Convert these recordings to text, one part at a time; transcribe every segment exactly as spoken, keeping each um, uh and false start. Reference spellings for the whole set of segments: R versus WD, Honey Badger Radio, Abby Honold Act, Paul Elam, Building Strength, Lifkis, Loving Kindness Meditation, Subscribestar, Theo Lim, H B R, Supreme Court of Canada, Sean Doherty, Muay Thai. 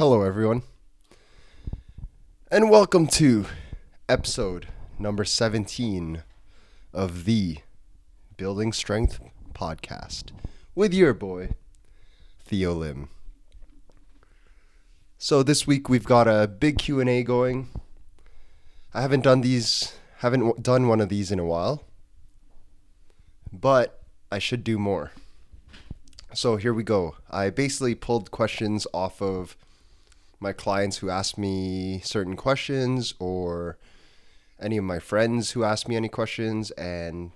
Hello everyone, and welcome to episode number seventeen of the Building Strength podcast with your boy, Theo Lim. So this week we've got a big Q and A going. I haven't done these, haven't done one of these in a while, but I should do more. So here we go. I basically pulled questions off of my clients who asked me certain questions, or any of my friends who asked me any questions, and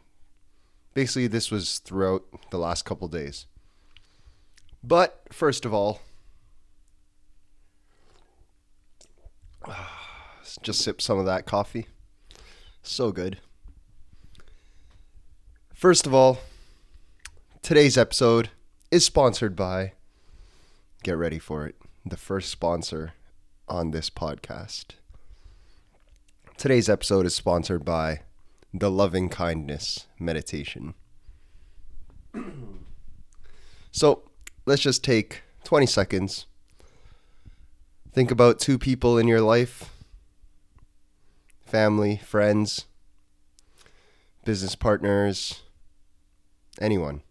basically this was throughout the last couple days. But first of all, just sip some of that coffee. So good. First of all, today's episode is sponsored by, get ready for it, the first sponsor on this podcast. Today's episode is sponsored by the Loving Kindness Meditation. So let's just take twenty seconds. Think about two people in your life, family, friends, business partners, anyone.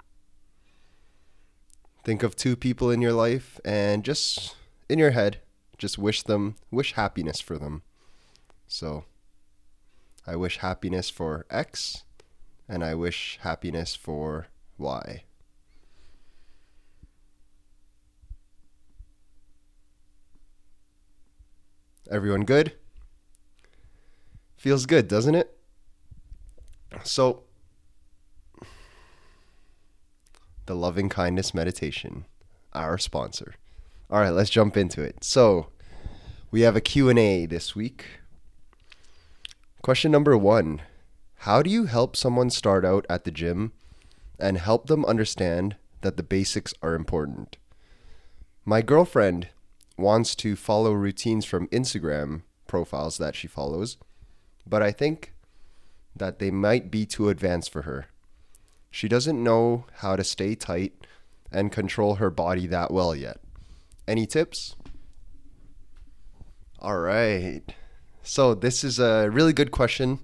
Think of two people in your life and just in your head, just wish them, wish happiness for them. So I wish happiness for X, and I wish happiness for Y. Everyone good? Feels good, doesn't it? So the Loving Kindness Meditation, our sponsor. All right, let's jump into it. So we have a Q and A this week. Question number one, how do you help someone start out at the gym and help them understand that the basics are important? My girlfriend wants to follow routines from Instagram profiles that she follows, but I think that they might be too advanced for her. She doesn't know how to stay tight and control her body that well yet. Any tips? All right. So this is a really good question.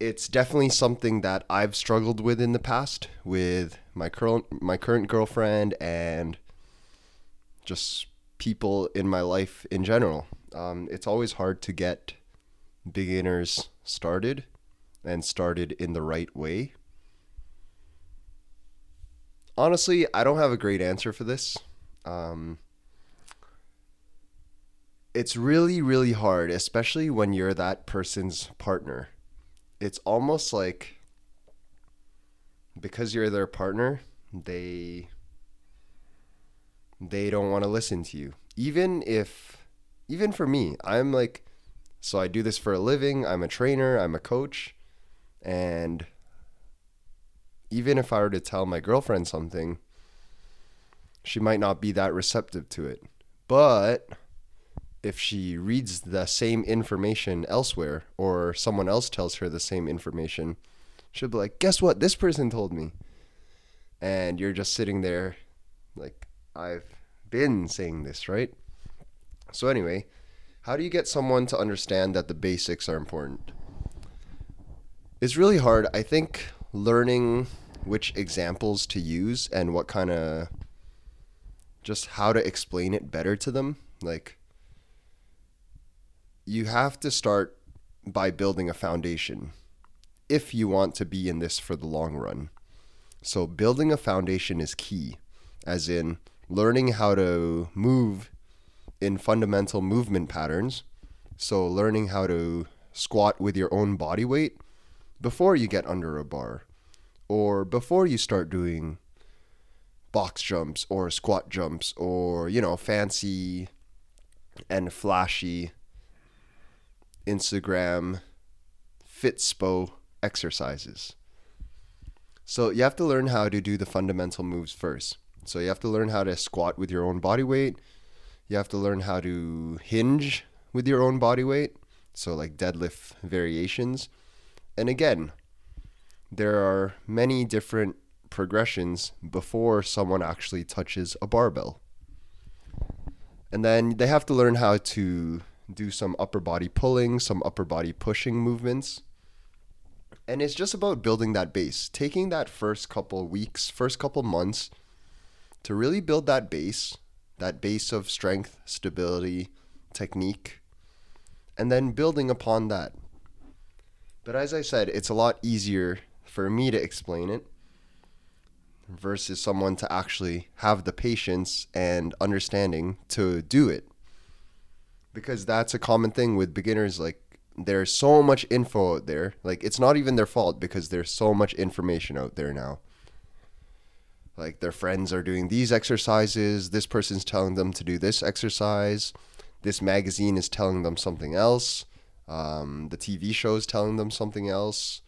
It's definitely something that I've struggled with in the past with my current my current girlfriend and just people in my life in general. Um, it's always hard to get beginners started. And started in the right way. Honestly, I don't have a great answer for this. Um, it's really, really hard, especially when you're that person's partner. It's almost like because you're their partner, they they don't want to listen to you. Even if, even for me, I'm like, so I do this for a living. I'm a trainer. I'm a coach. And even if I were to tell my girlfriend something, she might not be that receptive to it. But if she reads the same information elsewhere, or someone else tells her the same information, she'll be like, guess what? This person told me. And you're just sitting there like, I've been saying this, right? So anyway, how do you get someone to understand that the basics are important? It's really hard. I think learning which examples to use and what kind of, just how to explain it better to them. Like, you have to start by building a foundation if you want to be in this for the long run. So building a foundation is key, as in learning how to move in fundamental movement patterns. So learning how to squat with your own body weight before you get under a bar, or before you start doing box jumps or squat jumps, or, you know, fancy and flashy Instagram Fitspo exercises. So you have to learn how to do the fundamental moves first. So you have to learn how to squat with your own body weight. You have to learn how to hinge with your own body weight. So like deadlift variations. And again, there are many different progressions before someone actually touches a barbell. And then they have to learn how to do some upper body pulling, some upper body pushing movements. And it's just about building that base, taking that first couple weeks, first couple months to really build that base, that base of strength, stability, technique, and then building upon that. But as I said, it's a lot easier for me to explain it versus someone to actually have the patience and understanding to do it. Because that's a common thing with beginners. Like, there's so much info out there. Like, it's not even their fault because there's so much information out there now. Like, their friends are doing these exercises. This person's telling them to do this exercise. This magazine is telling them something else. Um, the T V show is telling them something else.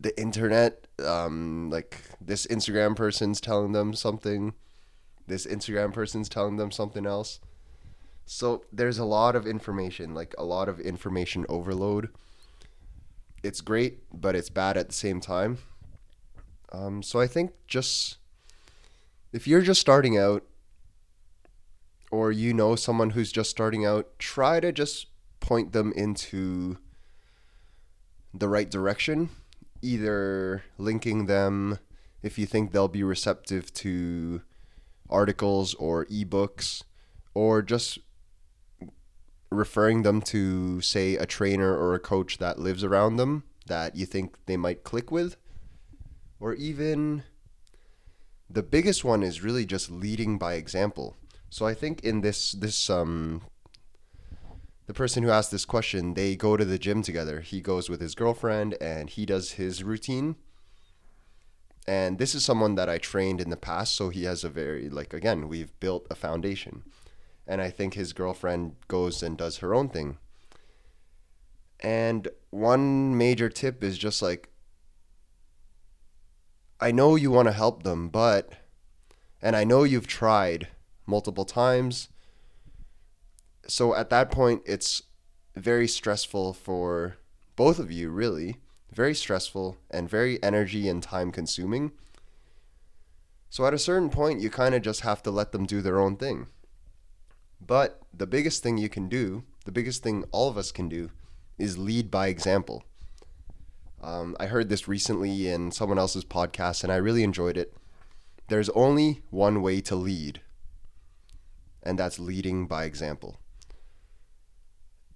The internet, um, like this Instagram person's telling them something. This Instagram person's telling them something else. So there's a lot of information, like a lot of information overload. It's great, but it's bad at the same time. Um, so I think just if you're just starting out, or you know someone who's just starting out, try to just point them into the right direction, either linking them, if you think they'll be receptive to articles or ebooks, or just referring them to, say, a trainer or a coach that lives around them that you think they might click with. Or even the biggest one is really just leading by example. So I think in this, this um, the person who asked this question, they go to the gym together. He goes with his girlfriend and he does his routine. And this is someone that I trained in the past. So he has a very, like, again, we've built a foundation. And I think his girlfriend goes and does her own thing. And one major tip is just like, I know you want to help them, but, and I know you've tried multiple times. So at that point, it's very stressful for both of you, really. Very stressful and very energy and time consuming. So at a certain point, you kind of just have to let them do their own thing. But the biggest thing you can do, the biggest thing all of us can do, is lead by example. Um, I heard this recently in someone else's podcast, and I really enjoyed it. There's only one way to lead, and that's leading by example.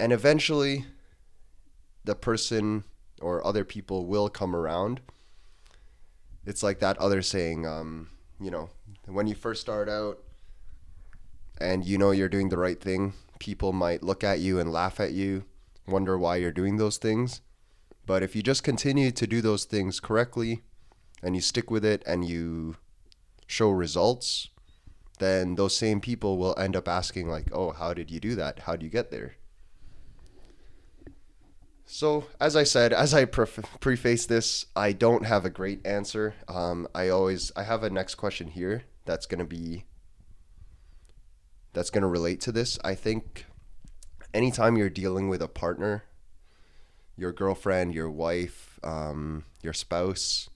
And eventually, the person or other people will come around. It's like that other saying, um, you know, when you first start out and you know you're doing the right thing, people might look at you and laugh at you, wonder why you're doing those things. But if you just continue to do those things correctly and you stick with it and you show results, then those same people will end up asking like, oh, how did you do that? How do you get there? So as I said, as I pref- preface this, I don't have a great answer. Um, I always, I have a next question here that's going to be, that's going to relate to this. I think anytime you're dealing with a partner, your girlfriend, your wife, um, your spouse,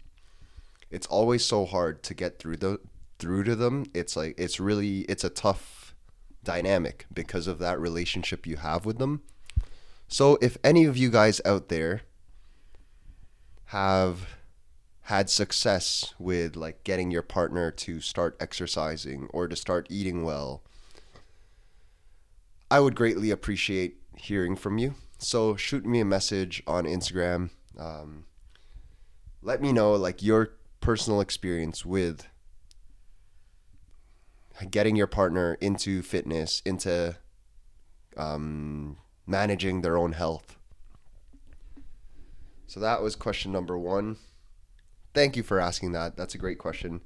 it's always so hard to get through the through to them. It's like, it's really, it's a tough dynamic because of that relationship you have with them. So if any of you guys out there have had success with like getting your partner to start exercising or to start eating well, I would greatly appreciate hearing from you. So shoot me a message on Instagram. Um, let me know like your personal experience with getting your partner into fitness, into um, managing their own health. So that was question number one. Thank you for asking that. That's a great question.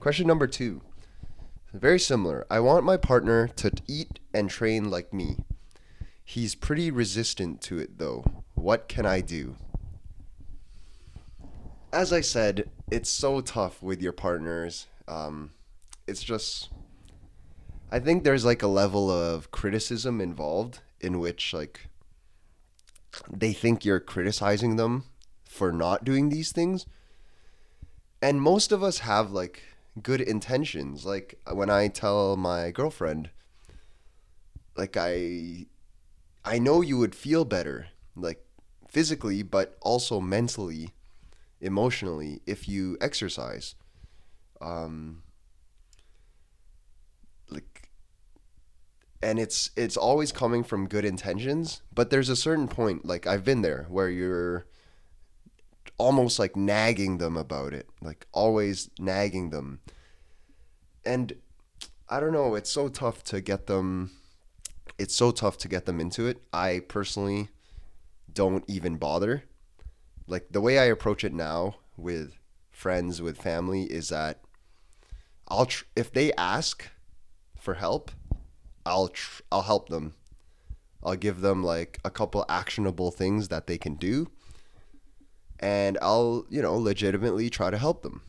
Question number two, very similar. I want my partner to eat and train like me. He's pretty resistant to it, though. What can I do? As I said, it's so tough with your partners. Um, it's just, I think there's like a level of criticism involved in which like they think you're criticizing them for not doing these things. And most of us have like good intentions. Like when I tell my girlfriend, like I, I know you would feel better, like physically, but also mentally, emotionally, if you exercise. Um, like, and it's, it's always coming from good intentions, but there's a certain point, like I've been there, where you're almost like nagging them about it, like always nagging them. And I don't know, it's so tough to get them, it's so tough to get them into it. I personally don't even bother. Like the way I approach it now with friends, with family, is that I'll tr- if they ask for help, I'll tr- I'll help them. I'll give them like a couple actionable things that they can do, and I'll, you know, legitimately try to help them.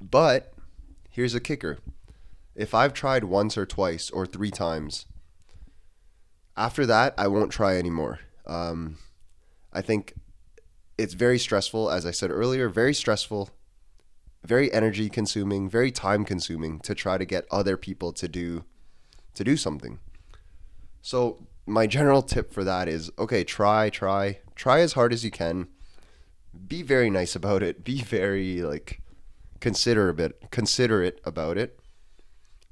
But here's a kicker. If I've tried once or twice or three times, after that, I won't try anymore. Um, I think it's very stressful, as I said earlier, very stressful, very energy consuming, very time consuming to try to get other people to do, to do something. So my general tip for that is, okay, try, try, try as hard as you can. Be very nice about it. Be very like considerate, considerate about it.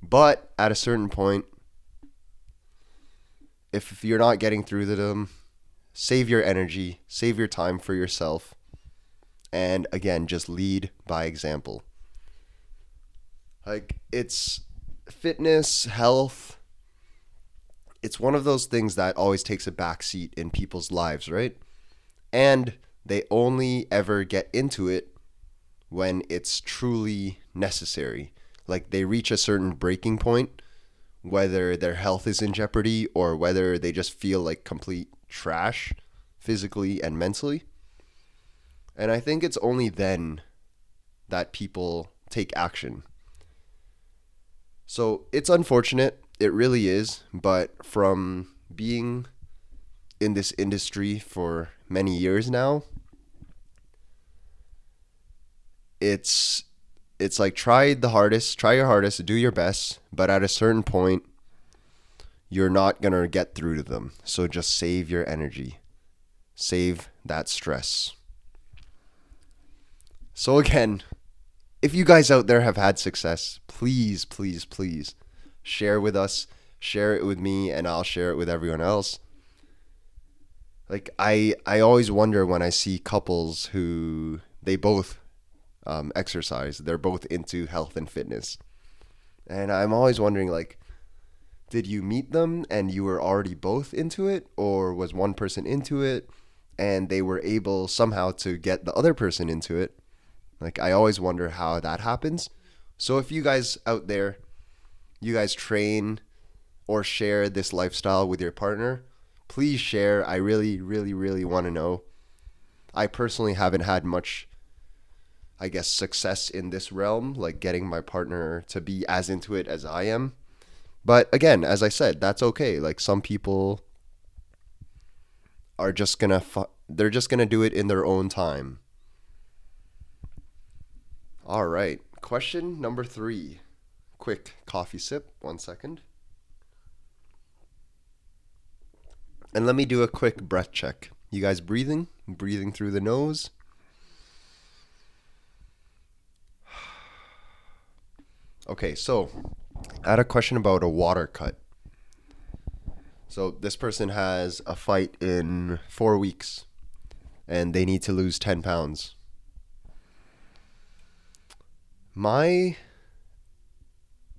But at a certain point, if you're not getting through to them, save your energy, save your time for yourself. And again, just lead by example. Like, it's fitness, health. It's one of those things that always takes a backseat in people's lives, right? And they only ever get into it when it's truly necessary. Like, they reach a certain breaking point, whether their health is in jeopardy or whether they just feel like complete trash physically and mentally. And I think it's only then that people take action. So it's unfortunate, it really is, but from being in this industry for many years now, it's it's like try the hardest, try your hardest, do your best, but at a certain point, you're not going to get through to them. So just save your energy. Save that stress. So again, if you guys out there have had success, please, please, please share with us. Share it with me, and I'll share it with everyone else. Like I, I always wonder when I see couples who they both um, exercise. They're both into health and fitness. And I'm always wondering, like, did you meet them and you were already both into it, or was one person into it and they were able somehow to get the other person into it? Like, I always wonder how that happens. So if you guys out there, you guys train or share this lifestyle with your partner, please share. I really, really, really want to know. I personally haven't had much, I guess, success in this realm, like getting my partner to be as into it as I am. But again, as I said, that's okay. Like, some people are just going to, fu- they're just going to do it in their own time. All right. Question number three. Quick coffee sip. One second. And let me do a quick breath check. You guys breathing? Breathing through the nose. Okay, so I had a question about a water cut. So this person has a fight in four weeks and they need to lose ten pounds. My,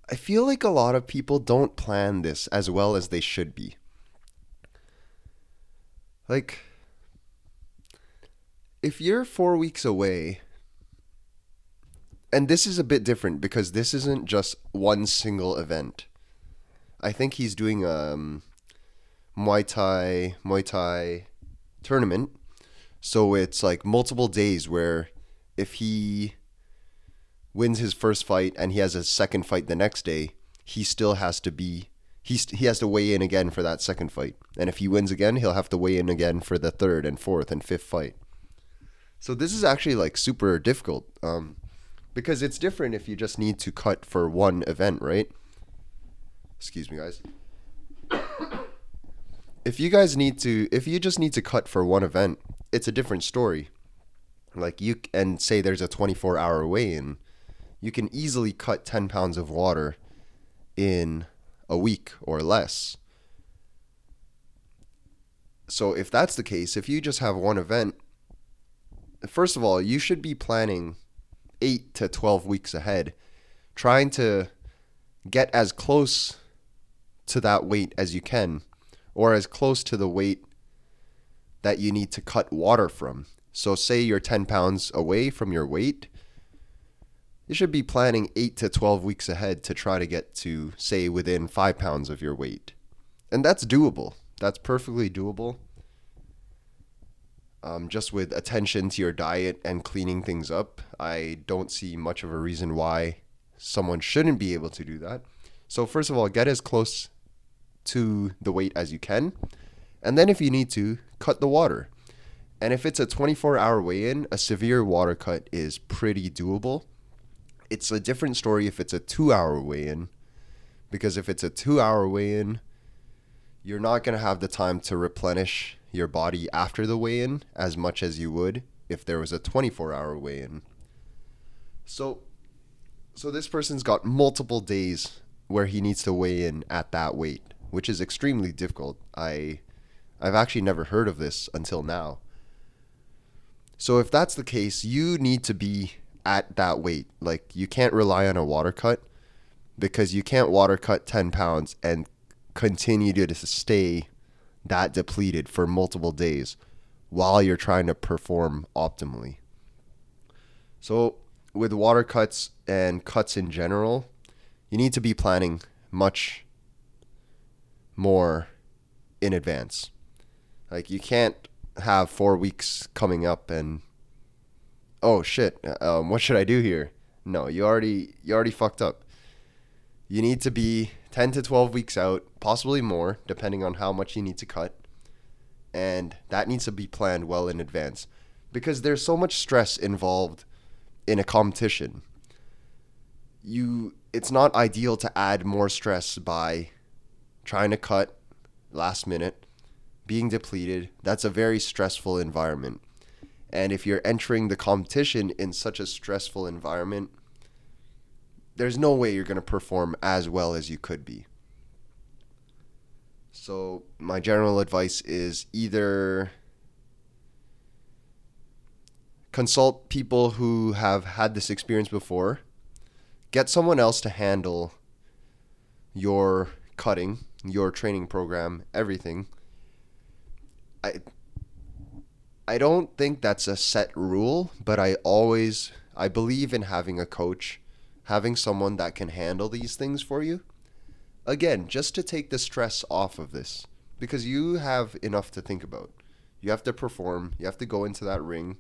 I feel like a lot of people don't plan this as well as they should be. Like, if you're four weeks away, and this is a bit different because this isn't just one single event. I think he's doing a um, Muay Thai, Muay Thai tournament. So it's like multiple days where if he wins his first fight and he has a second fight the next day, he still has to be, he, st- he has to weigh in again for that second fight. And if he wins again, he'll have to weigh in again for the third and fourth and fifth fight. So this is actually like super difficult. Um, Because it's different if you just need to cut for one event, right? Excuse me, guys. if you guys need to, if you just need to cut for one event, it's a different story. Like you, and say there's a twenty-four hour weigh-in, you can easily cut ten pounds of water in a week or less. So if that's the case, if you just have one event, first of all, you should be planning eight to twelve weeks ahead, trying to get as close to that weight as you can, or as close to the weight that you need to cut water from. So say you're ten pounds away from your weight, you should be planning eight to twelve weeks ahead to try to get to, say, within five pounds of your weight. And that's doable. That's perfectly doable. Um, just with attention to your diet and cleaning things up, I don't see much of a reason why someone shouldn't be able to do that. So first of all, get as close to the weight as you can. And then if you need to, cut the water. And if it's a twenty-four hour weigh-in, a severe water cut is pretty doable. It's a different story if it's a two hour weigh-in, because if it's a two hour weigh-in, you're not going to have the time to replenish your body after the weigh-in as much as you would if there was a twenty-four hour weigh-in. So so this person's got multiple days where he needs to weigh in at that weight, which is extremely difficult. I I've actually never heard of this until now. So if that's the case, you need to be at that weight. Like, you can't rely on a water cut, because you can't water cut ten pounds and continue to stay that depleted for multiple days while you're trying to perform optimally. So with water cuts and cuts in general, you need to be planning much more in advance. Like, you can't have four weeks coming up and, oh shit, um, what should I do here? No, you already you already fucked up. You need to be ten to twelve weeks out, possibly more, depending on how much you need to cut. And that needs to be planned well in advance, because there's so much stress involved in a competition. You, it's not ideal to add more stress by trying to cut last minute, being depleted. That's a very stressful environment. And if you're entering the competition in such a stressful environment, there's no way you're going to perform as well as you could be. So my general advice is either consult people who have had this experience before, get someone else to handle your cutting, your training program, everything. I I don't think that's a set rule, but I always, I believe in having a coach, having someone that can handle these things for you. Again, just to take the stress off of this, because you have enough to think about. You have to perform, you have to go into that ring,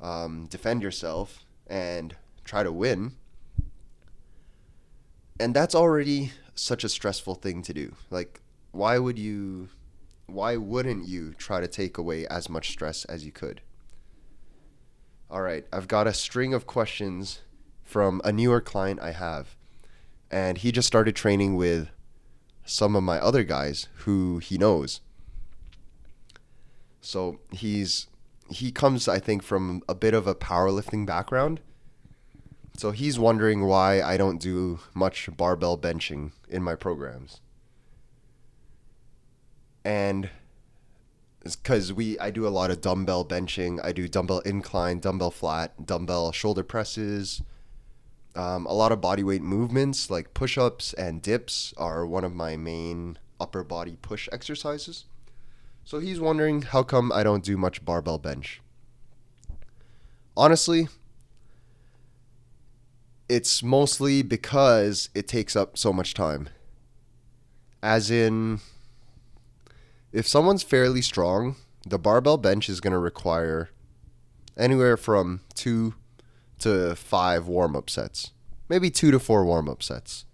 um, defend yourself, and try to win. And that's already such a stressful thing to do. Like, why would you... Why wouldn't you try to take away as much stress as you could? All right, I've got a string of questions from a newer client I have. And he just started training with some of my other guys who he knows. So he's he comes, I think, from a bit of a powerlifting background. So he's wondering why I don't do much barbell benching in my programs. And it's because we, I do a lot of dumbbell benching. I do dumbbell incline, dumbbell flat, dumbbell shoulder presses. Um, a lot of bodyweight movements like push-ups and dips are one of my main upper body push exercises. So he's wondering how come I don't do much barbell bench. Honestly, it's mostly because it takes up so much time. As in... If someone's fairly strong, the barbell bench is going to require anywhere from two to five warm-up sets, maybe two to four warm-up sets.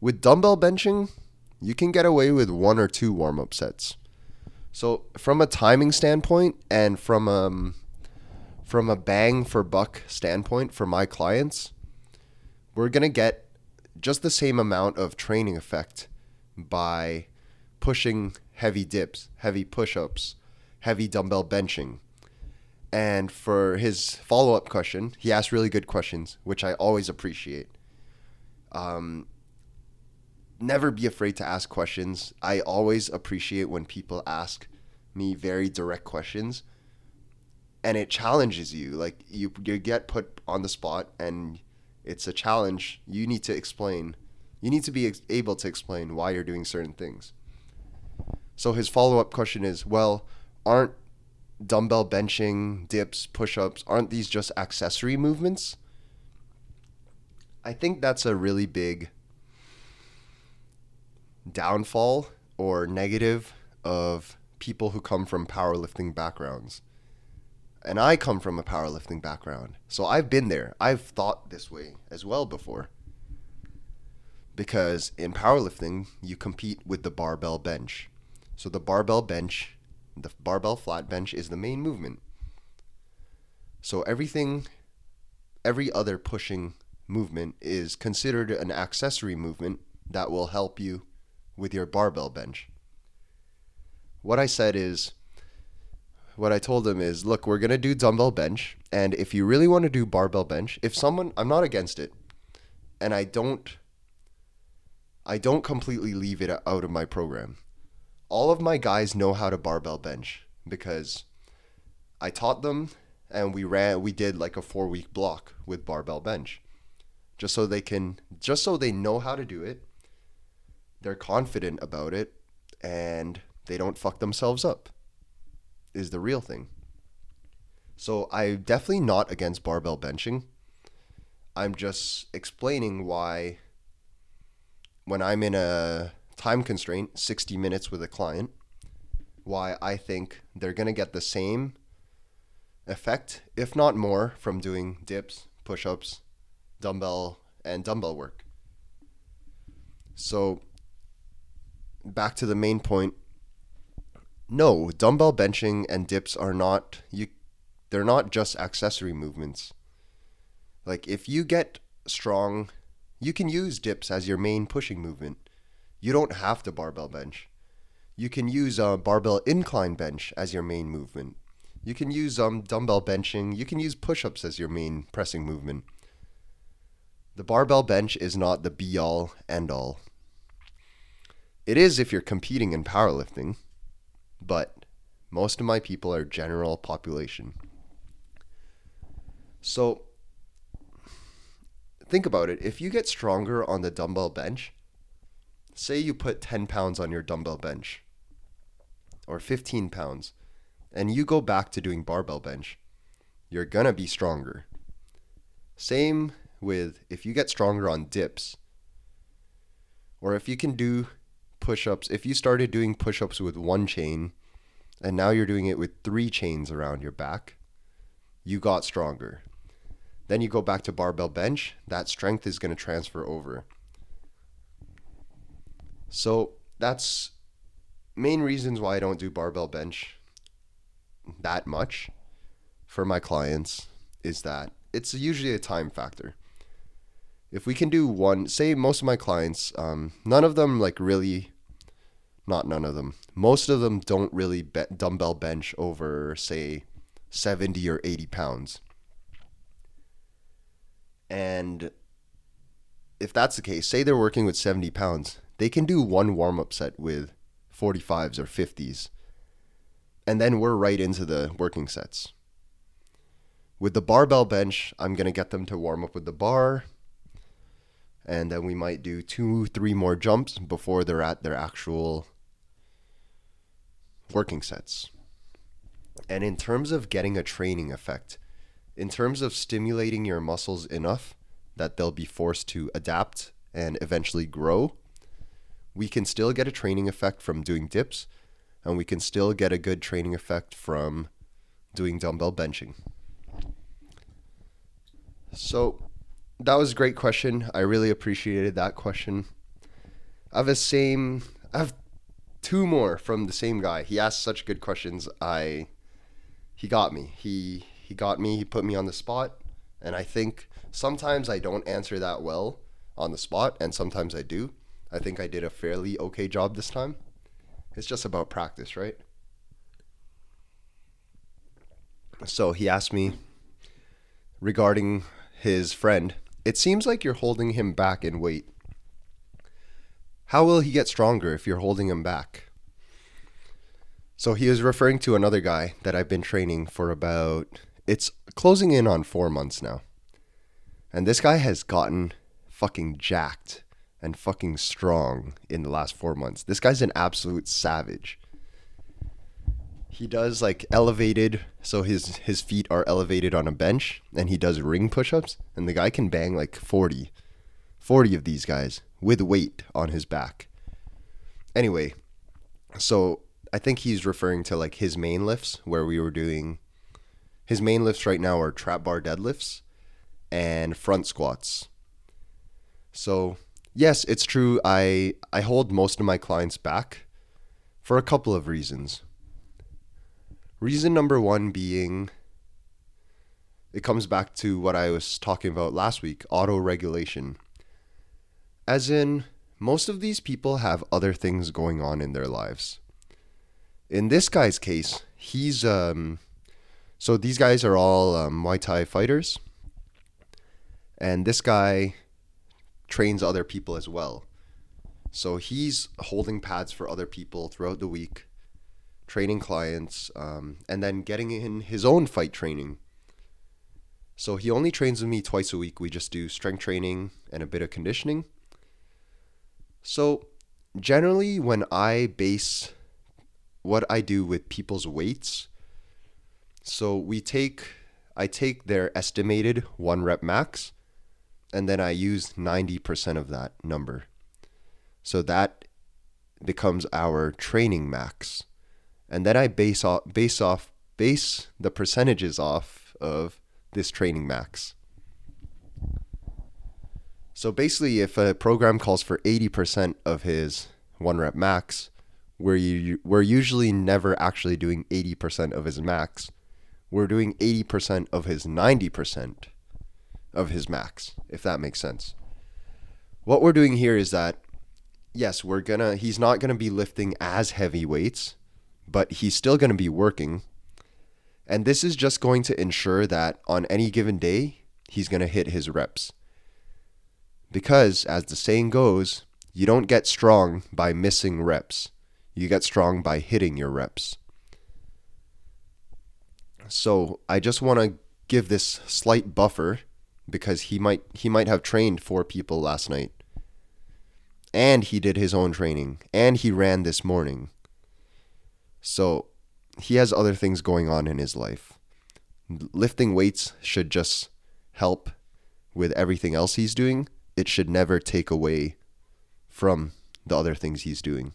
With dumbbell benching, you can get away with one or two warm-up sets. So from a timing standpoint and from um, from a bang-for-buck standpoint for my clients, we're going to get just the same amount of training effect by pushing heavy dips, heavy push-ups, heavy dumbbell benching. And for his follow-up question, he asked really good questions, which I always appreciate. Um, never be afraid to ask questions. I always appreciate when people ask me very direct questions, and it challenges you. Like you, you get put on the spot, and it's a challenge. You need to explain. You need to be ex- able to explain why you're doing certain things. So his follow-up question is, well, aren't dumbbell benching, dips, push-ups, aren't these just accessory movements? I think that's a really big downfall or negative of people who come from powerlifting backgrounds. And I come from a powerlifting background, so I've been there. I've thought this way as well before. Because in powerlifting, you compete with the barbell bench. So the barbell bench The barbell flat bench is the main movement. So everything, every other pushing movement is considered an accessory movement that will help you with your barbell bench. What I said is, what I told him is, look, we're going to do dumbbell bench. And if you really want to do barbell bench, if someone, I'm not against it. And I don't, I don't completely leave it out of my program. All of my guys know how to barbell bench because I taught them, and we ran, we did like a four week block with barbell bench just so they can, just so they know how to do it. They're confident about it and they don't fuck themselves up is the real thing. So I'm definitely not against barbell benching. I'm just explaining why when I'm in a time constraint, sixty minutes with a client, why I think they're going to get the same effect, if not more, from doing dips, push-ups, dumbbell, and dumbbell work. So back to the main point. No, dumbbell benching and dips are not, you, they're not just accessory movements. Like if you get strong, you can use dips as your main pushing movement. You don't have to barbell bench. You can use a barbell incline bench as your main movement. You can use um, dumbbell benching. You can use push-ups as your main pressing movement. The barbell bench is not the be-all, end-all. It is if you're competing in powerlifting, but most of my people are general population. So think about it. If you get stronger on the dumbbell bench, say you put ten pounds on your dumbbell bench or fifteen pounds and you go back to doing barbell bench, you're going to be stronger. Same with if you get stronger on dips or if you can do push-ups. If you started doing push-ups with one chain and now you're doing it with three chains around your back, you got stronger. Then you go back to barbell bench, that strength is going to transfer over. So that's main reasons why I don't do barbell bench that much for my clients is that it's usually a time factor. If we can do one, say most of my clients, um, none of them like really, not none of them, most of them don't really be- dumbbell bench over say seventy or eighty pounds. And if that's the case, say they're working with seventy pounds, they can do one warm-up set with forty-fives or fifties. And then we're right into the working sets. With the barbell bench, I'm going to get them to warm up with the bar. And then we might do two, three more jumps before they're at their actual working sets. And in terms of getting a training effect, in terms of stimulating your muscles enough that they'll be forced to adapt and eventually grow, we can still get a training effect from doing dips, and we can still get a good training effect from doing dumbbell benching. So that was a great question. I really appreciated that question. I have a same, I have two more from the same guy. He asked such good questions. I, he got me, he, he got me, he put me on the spot. And I think sometimes I don't answer that well on the spot, and sometimes I do. I think I did a fairly okay job this time. It's just about practice, right? So he asked me regarding his friend, it seems like you're holding him back in weight. How will he get stronger if you're holding him back? So he was referring to another guy that I've been training for about, it's closing in on four months now. And this guy has gotten fucking jacked and fucking strong in the last four months. This guy's an absolute savage. He does like elevated, so his, his feet are elevated on a bench, and he does ring push-ups, and the guy can bang like forty, forty of these guys with weight on his back. Anyway, so I think he's referring to like his main lifts where we were doing, his main lifts right now are trap bar deadlifts and front squats. So yes, it's true. I, I hold most of my clients back for a couple of reasons. Reason number one being, it comes back to what I was talking about last week, auto-regulation. As in, most of these people have other things going on in their lives. In this guy's case, he's, um, so these guys are all um, Muay Thai fighters, and this guy trains other people as well. So he's holding pads for other people throughout the week, training clients, um, and then getting in his own fight training. So he only trains with me twice a week. We just do strength training and a bit of conditioning. So generally when I base what I do with people's weights, so we take, I take their estimated one rep max, and then I use ninety percent of that number. So that becomes our training max. And then I base off, base off, base the percentages off of this training max. So basically, if a program calls for eighty percent of his one rep max, we're you, we're usually never actually doing eighty percent of his max. We're doing eighty percent of his ninety percent of his max, if that makes sense. What we're doing here is that, yes, we're gonna, he's not gonna be lifting as heavy weights, but he's still going to be working. And this is just going to ensure that on any given day, he's going to hit his reps. Because as the saying goes, you don't get strong by missing reps. You get strong by hitting your reps. So I just want to give this slight buffer because he might, he might have trained four people last night. And he did his own training. And he ran this morning. So he has other things going on in his life. Lifting weights should just help with everything else he's doing. It should never take away from the other things he's doing.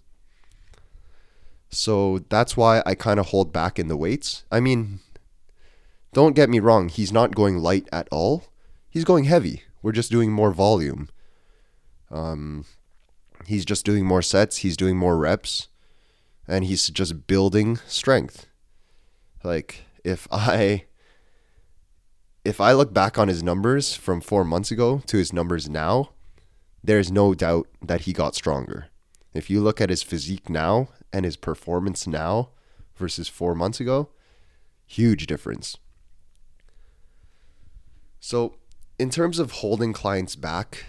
So that's why I kind of hold back in the weights. I mean, don't get me wrong. He's not going light at all. He's going heavy. We're just doing more volume. Um, he's just doing more sets. He's doing more reps. And he's just building strength. Like if I, if I look back on his numbers from four months ago to his numbers now, there's no doubt that he got stronger. If you look at his physique now and his performance now versus four months ago, huge difference. So in terms of holding clients back,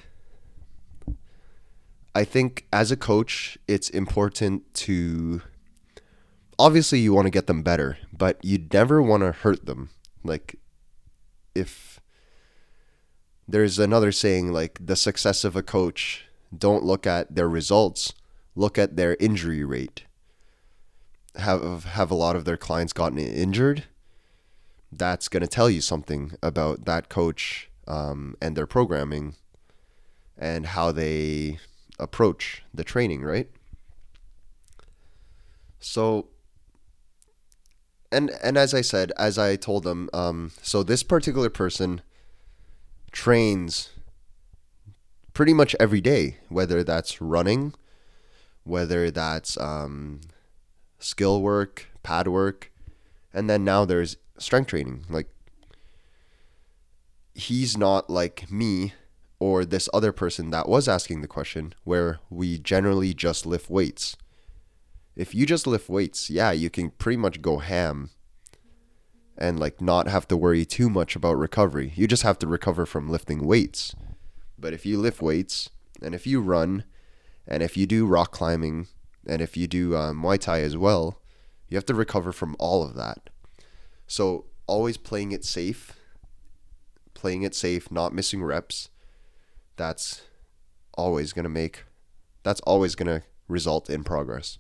I think as a coach, it's important to, obviously you want to get them better, but you never want to hurt them. Like if there's another saying, like the success of a coach, don't look at their results, look at their injury rate. Have, have a lot of their clients gotten injured? That's going to tell you something about that coach um, and their programming and how they approach the training, right? So, and and as I said, as I told them, um, so this particular person trains pretty much every day, whether that's running, whether that's um, skill work, pad work, and then now there's strength training. Like, he's not like me or this other person that was asking the question where we generally just lift weights. if you just lift weights, yeah, you can pretty much go ham and like not have to worry too much about recovery. You just have to recover from lifting weights. But if you lift weights, and if you run, and if you do rock climbing, and if you do uh, Muay Thai as well, you have to recover from all of that. So always playing it safe, playing it safe, not missing reps. That's always going to make, that's always going to result in progress.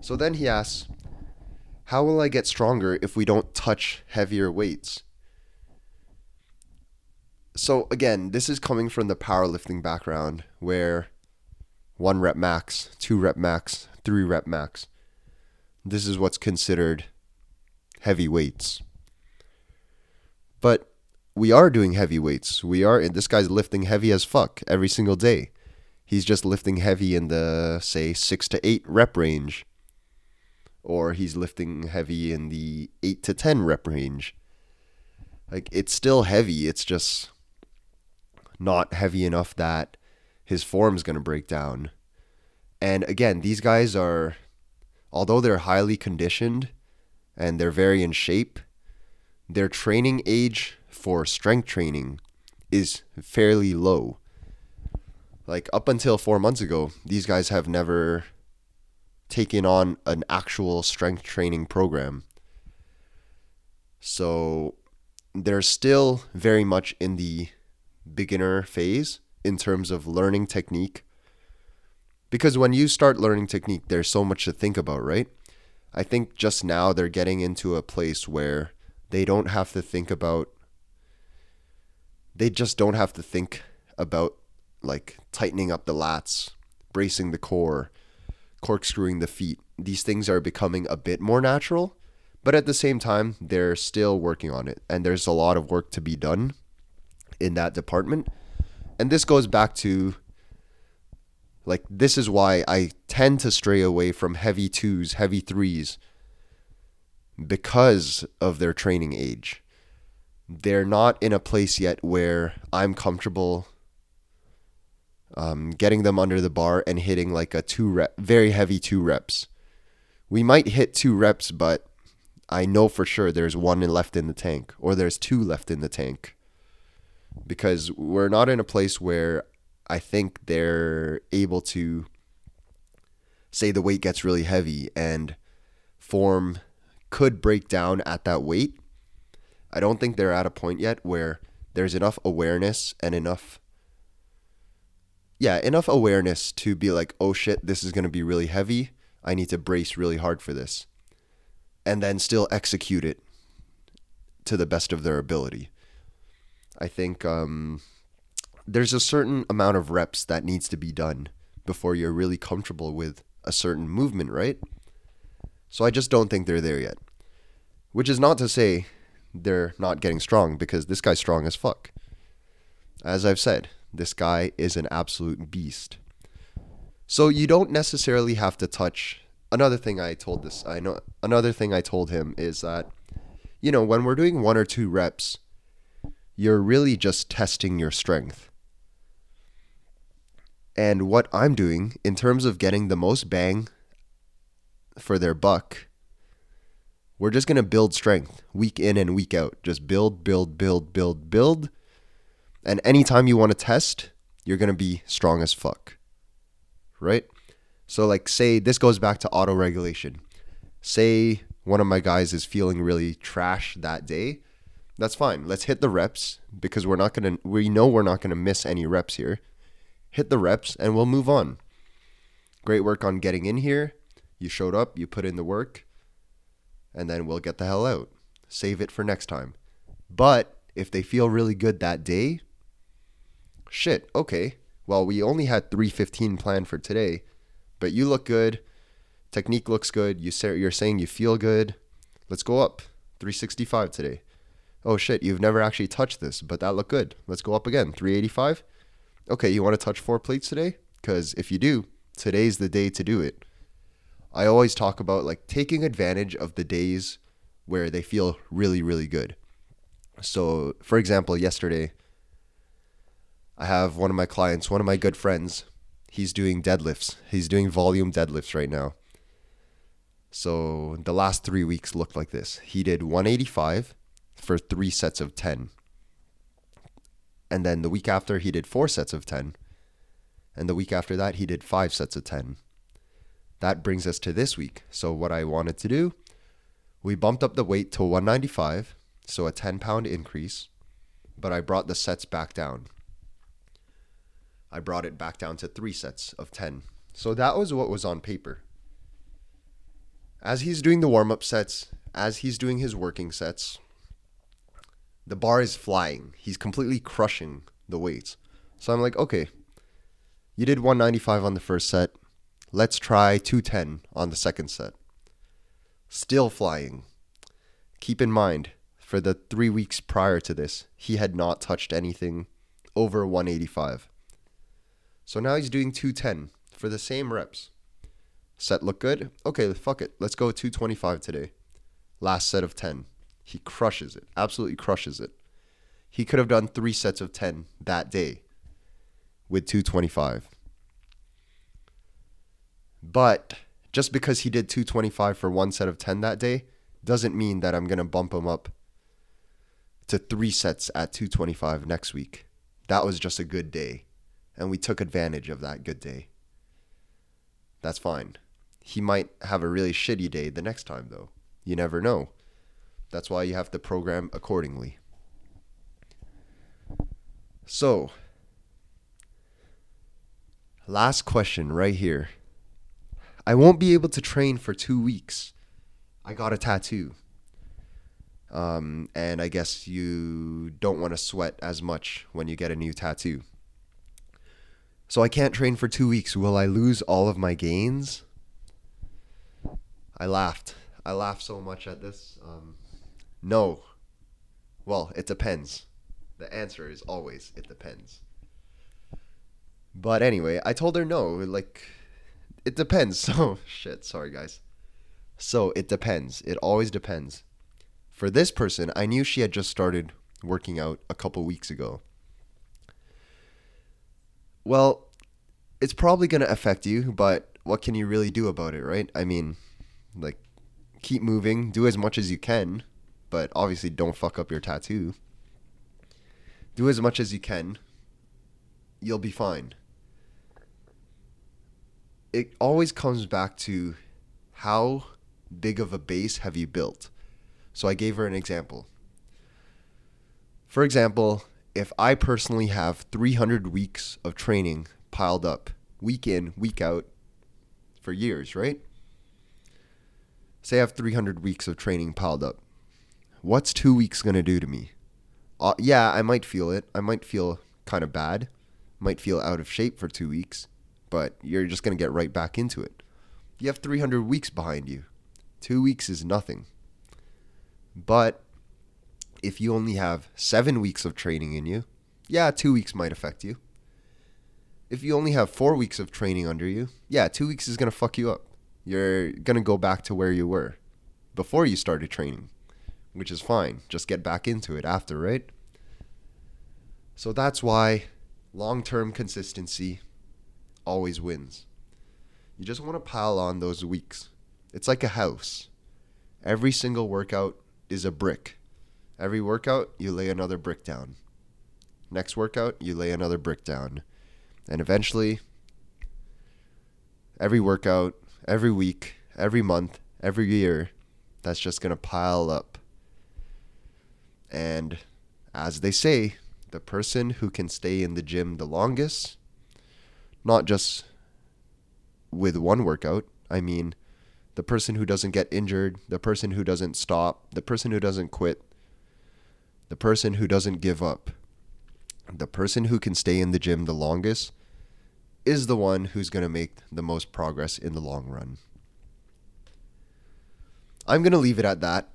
So then he asks, how will I get stronger if we don't touch heavier weights? So again, this is coming from the powerlifting background where one rep max, two rep max, three rep max. This is what's considered heavy weights. But we are doing heavy weights. We are, and this guy's lifting heavy as fuck every single day. He's just lifting heavy in the, say, six to eight rep range. Or he's lifting heavy in the eight to ten rep range. Like, it's still heavy. It's just not heavy enough that his form's going to break down. And again, these guys are, although they're highly conditioned and they're very in shape, their training age for strength training is fairly low. Like, up until four months ago, these guys have never taken on an actual strength training program. So they're still very much in the beginner phase in terms of learning technique. Because when you start learning technique, there's so much to think about, right? I think just now they're getting into a place where they don't have to think about, they just don't have to think about like tightening up the lats, bracing the core, corkscrewing the feet. These things are becoming a bit more natural. But at the same time, they're still working on it. And there's a lot of work to be done in that department. And this goes back to, like, this is why I tend to stray away from heavy twos, heavy threes, because of their training age. They're not in a place yet where I'm comfortable um, getting them under the bar and hitting like a two rep, very heavy two reps. We might hit two reps, but I know for sure there's one left in the tank, or there's two left in the tank, because we're not in a place where I think they're able to, say the weight gets really heavy and form could break down at that weight. I don't think they're at a point yet where there's enough awareness and enough, yeah, enough awareness to be like, oh shit, this is going to be really heavy. I need to brace really hard for this. And then still execute it to the best of their ability. I think um, there's a certain amount of reps that needs to be done before you're really comfortable with a certain movement, right? So I just don't think they're there yet. Which is not to say they're not getting strong, because this guy's strong as fuck. As I've said, this guy is an absolute beast. So you don't necessarily have to touch... Another thing I told this, I know, another thing I told him is that, you know, when we're doing one or two reps, you're really just testing your strength. And what I'm doing in terms of getting the most bang for their buck, we're just going to build strength week in and week out. Just build, build, build, build, build. And anytime you want to test, you're going to be strong as fuck. Right? So like, say, this goes back to auto-regulation. Say one of my guys is feeling really trash that day. That's fine. Let's hit the reps, because we're not going to, we know we're not going to miss any reps here. Hit the reps and we'll move on. Great work on getting in here. You showed up, you put in the work, and then we'll get the hell out. Save it for next time. But if they feel really good that day, shit, okay. Well, we only had three fifteen planned for today. But you look good, technique looks good, you say, you're saying you feel good, let's go up, three sixty-five today. Oh shit, you've never actually touched this, but that looked good. Let's go up again, three eighty-five. Okay, you want to touch four plates today? Because if you do, today's the day to do it. I always talk about like taking advantage of the days where they feel really, really good. So for example, yesterday, I have one of my clients, one of my good friends, he's doing deadlifts. He's doing volume deadlifts right now. So the last three weeks looked like this. He did one eighty-five for three sets of ten. And then the week after, he did four sets of ten. And the week after that, he did five sets of ten. That brings us to this week. So what I wanted to do, we bumped up the weight to one ninety-five, so a ten pound increase, but I brought the sets back down. I brought it back down to three sets of ten. So that was what was on paper. As he's doing the warm-up sets, as he's doing his working sets, the bar is flying. He's completely crushing the weights. So I'm like, okay, you did one ninety-five on the first set. Let's try two ten on the second set. Still flying. Keep in mind, for the three weeks prior to this, he had not touched anything over one eighty-five. So now he's doing two ten for the same reps. Set look good? Okay, fuck it. Let's go two twenty-five today. Last set of ten. He crushes it. Absolutely crushes it. He could have done three sets of ten that day with two twenty-five. But just because he did two twenty-five for one set of ten that day doesn't mean that I'm going to bump him up to three sets at two twenty-five next week. That was just a good day, and we took advantage of that good day. That's fine. He might have a really shitty day the next time, though. You never know. That's why you have to program accordingly. So, last question right here. I won't be able to train for two weeks. I got a tattoo. Um, and I guess you don't want to sweat as much when you get a new tattoo. So I can't train for two weeks. Will I lose all of my gains? I laughed. I laughed so much at this. Um, no. Well, it depends. The answer is always, it depends. But anyway, I told her no, like... It depends. So shit, sorry guys. So it depends. It always depends. For this person, I knew she had just started working out a couple weeks ago. Well, it's probably going to affect you, but what can you really do about it, right? I mean, like, keep moving, do as much as you can, but obviously don't fuck up your tattoo. Do as much as you can. You'll be fine. It always comes back to how big of a base have you built. So I gave her an example. For example, if I personally have three hundred weeks of training piled up, week in, week out, for years, right? Say I have three hundred weeks of training piled up. What's two weeks going to do to me? Uh, yeah, I might feel it. I might feel kind of bad. Might feel out of shape for two weeks. But you're just going to get right back into it. You have three hundred weeks behind you. Two weeks is nothing. But if you only have seven weeks of training in you, yeah, two weeks might affect you. If you only have four weeks of training under you, yeah, two weeks is going to fuck you up. You're going to go back to where you were before you started training, which is fine. Just get back into it after, right? So that's why long-term consistency always wins. You just want to pile on those weeks. It's like a house. Every single workout is a brick. Every workout, you lay another brick down. Next workout, you lay another brick down. And eventually, every workout, every week, every month, every year, that's just going to pile up. And as they say, the person who can stay in the gym the longest, not just with one workout. I mean, the person who doesn't get injured, the person who doesn't stop, the person who doesn't quit, the person who doesn't give up, the person who can stay in the gym the longest is the one who's going to make the most progress in the long run. I'm going to leave it at that.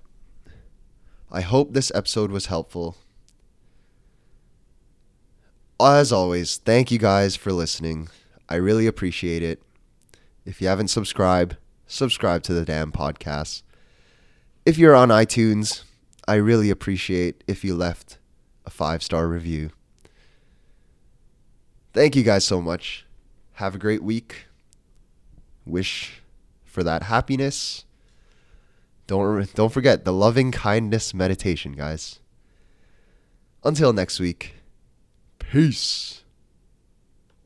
I hope this episode was helpful. As always, thank you guys for listening. I really appreciate it. If you haven't subscribed, subscribe to the damn podcast. If you're on iTunes, I really appreciate if you left a five star review. Thank you guys so much. Have a great week. Wish for that happiness. Don't don't forget the loving kindness meditation, guys. Until next week. Peace.